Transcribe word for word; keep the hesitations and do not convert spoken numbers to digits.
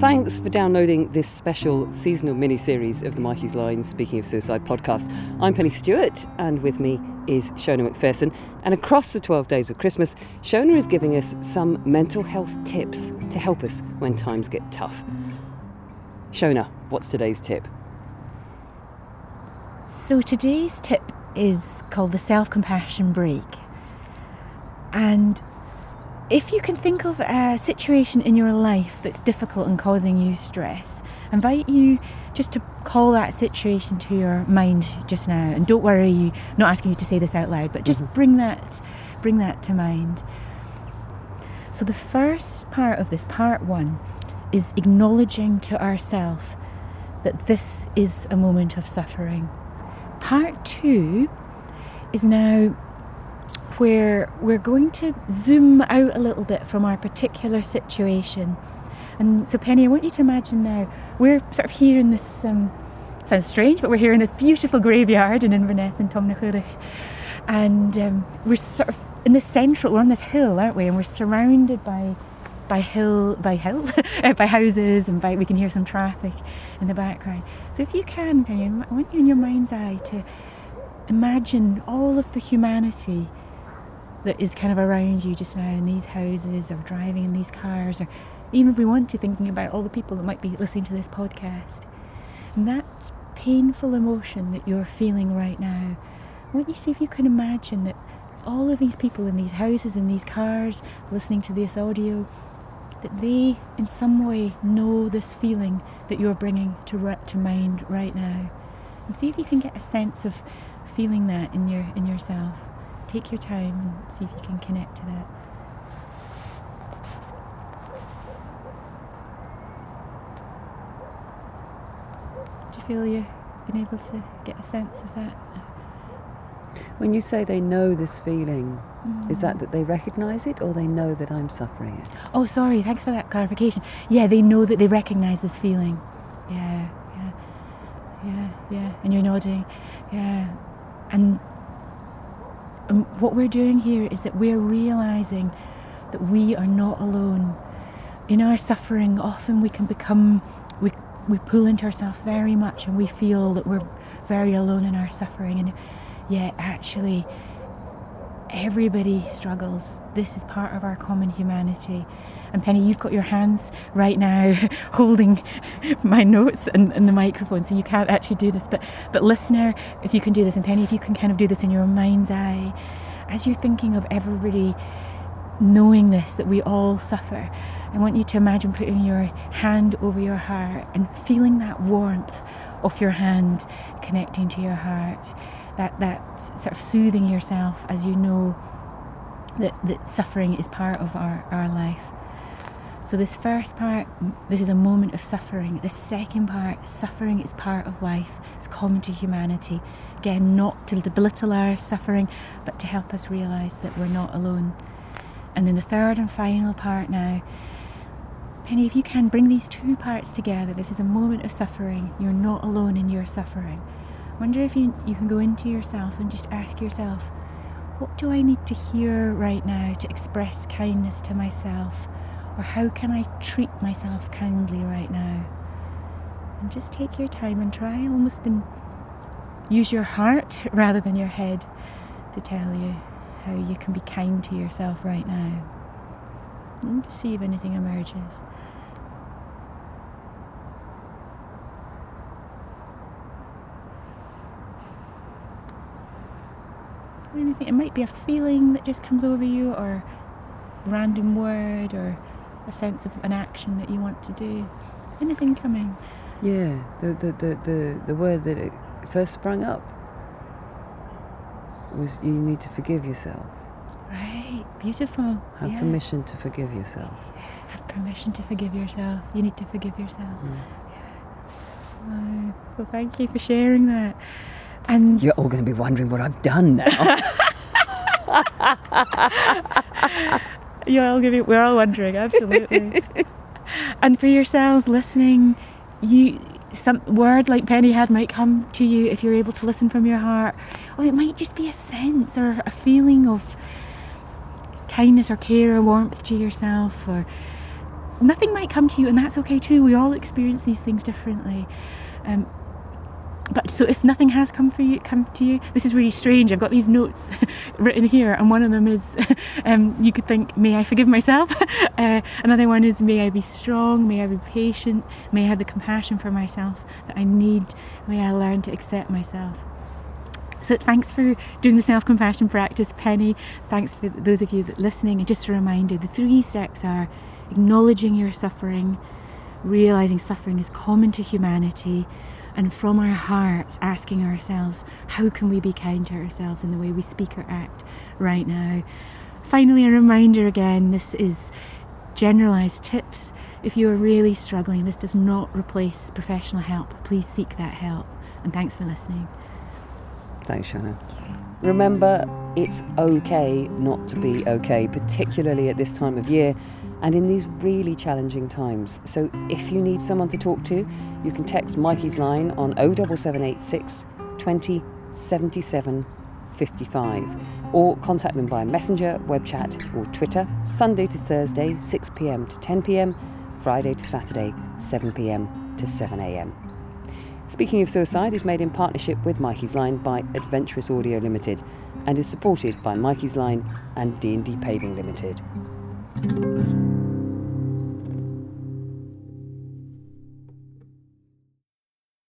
Thanks for downloading this special seasonal mini-series of the Mikey's Lines Speaking of Suicide podcast. I'm Penny Stewart, and with me is Shona McPherson. And across the twelve days of Christmas, Shona is giving us some mental health tips to help us when times get tough. Shona, what's today's tip? So today's tip is called the self-compassion break. And if you can think of a situation in your life that's difficult and causing you stress, I invite you just to call that situation to your mind just now. And don't worry, I'm not asking you to say this out loud, but just mm-hmm. bring that, bring that to mind. So the first part of this, part one, is acknowledging to ourselves that this is a moment of suffering. Part two is now where we're going to zoom out a little bit from our particular situation. And so, Penny, I want you to imagine now, we're sort of here in this, um, sounds strange, but we're here in this beautiful graveyard in Inverness in Tomnahurich. And um, we're sort of in the central, we're on this hill, aren't we? And we're surrounded by by hill, by hills, by houses, and by, we can hear some traffic in the background. So if you can, Penny, I want you in your mind's eye to imagine all of the humanity that is kind of around you just now, in these houses, or driving in these cars, or even if we want to, thinking about all the people that might be listening to this podcast. And that painful emotion that you're feeling right now, I want you to see if you can imagine that all of these people in these houses, in these cars, listening to this audio, that they in some way know this feeling that you're bringing to, to mind right now. And see if you can get a sense of feeling that in your in yourself. Take your time and see if you can connect to that. Do you feel you've been able to get a sense of that? When you say they know this feeling, mm. is that that they recognise it, or they know that I'm suffering it? Oh, sorry, thanks for that clarification. Yeah, they know that they recognise this feeling. Yeah, yeah, yeah, yeah. And you're nodding. Yeah. And... And what we're doing here is that we're realising that we are not alone. In our suffering, often we can become, we we pull into ourselves very much, and we feel that we're very alone in our suffering. And yet, actually, everybody struggles. This is part of our common humanity. And Penny, you've got your hands right now holding my notes and, and the microphone, so you can't actually do this. But but listener, if you can do this, and Penny, if you can kind of do this in your mind's eye, as you're thinking of everybody knowing this, that we all suffer, I want you to imagine putting your hand over your heart and feeling that warmth of your hand connecting to your heart, that, that sort of soothing yourself as you know that, that suffering is part of our, our life. So this first part, this is a moment of suffering. The second part, suffering is part of life. It's common to humanity. Again, not to belittle our suffering, but to help us realise that we're not alone. And then the third and final part now. Penny, if you can, bring these two parts together. This is a moment of suffering. You're not alone in your suffering. I wonder if you, you can go into yourself and just ask yourself, what do I need to hear right now to express kindness to myself? Or how can I treat myself kindly right now? And just take your time and try almost and use your heart rather than your head to tell you how you can be kind to yourself right now. And see if anything emerges. Anything, it might be a feeling that just comes over you, or a random word, or a sense of an action that you want to do. Anything coming? Yeah, the the the, the, the word that it first sprung up was, you need to forgive yourself. Right, beautiful. Have yeah. permission to forgive yourself. Have permission to forgive yourself. You need to forgive yourself. Mm. Yeah. Oh, well, thank you for sharing that. And you're all going to be wondering what I've done now. You're all going to be, we're all wondering, absolutely. And for yourselves listening, you, some word like Penny had might come to you if you're able to listen from your heart. Or it might just be a sense or a feeling of kindness or care or warmth to yourself, or nothing might come to you, and that's okay too. We all experience these things differently. Um, but so if nothing has come for you, come to you. This is really strange. I've got these notes written here, and one of them is, um, you could think, may I forgive myself? uh, another one is, may I be strong, may I be patient, may I have the compassion for myself that I need, may I learn to accept myself. So thanks for doing the self-compassion practice, Penny. Thanks for those of you that are listening. And just a reminder, the three steps are acknowledging your suffering, realising suffering is common to humanity, and from our hearts asking ourselves, how can we be kind to ourselves in the way we speak or act right now? Finally, a reminder again, this is generalised tips. If you are really struggling, this does not replace professional help. Please seek that help. And thanks for listening. Thanks, Shona. Remember, it's okay not to be okay, particularly at this time of year and in these really challenging times. So if you need someone to talk to, you can text Mikey's line on oh seven seven eight six, two oh, seven seven, five five, or contact them via Messenger, web chat or Twitter, Sunday to Thursday, six p.m. to ten p.m, Friday to Saturday, seven p.m. to seven a.m. Speaking of Suicide is made in partnership with Mikey's Line by Adventurous Audio Limited and is supported by Mikey's Line and D and D Paving Limited.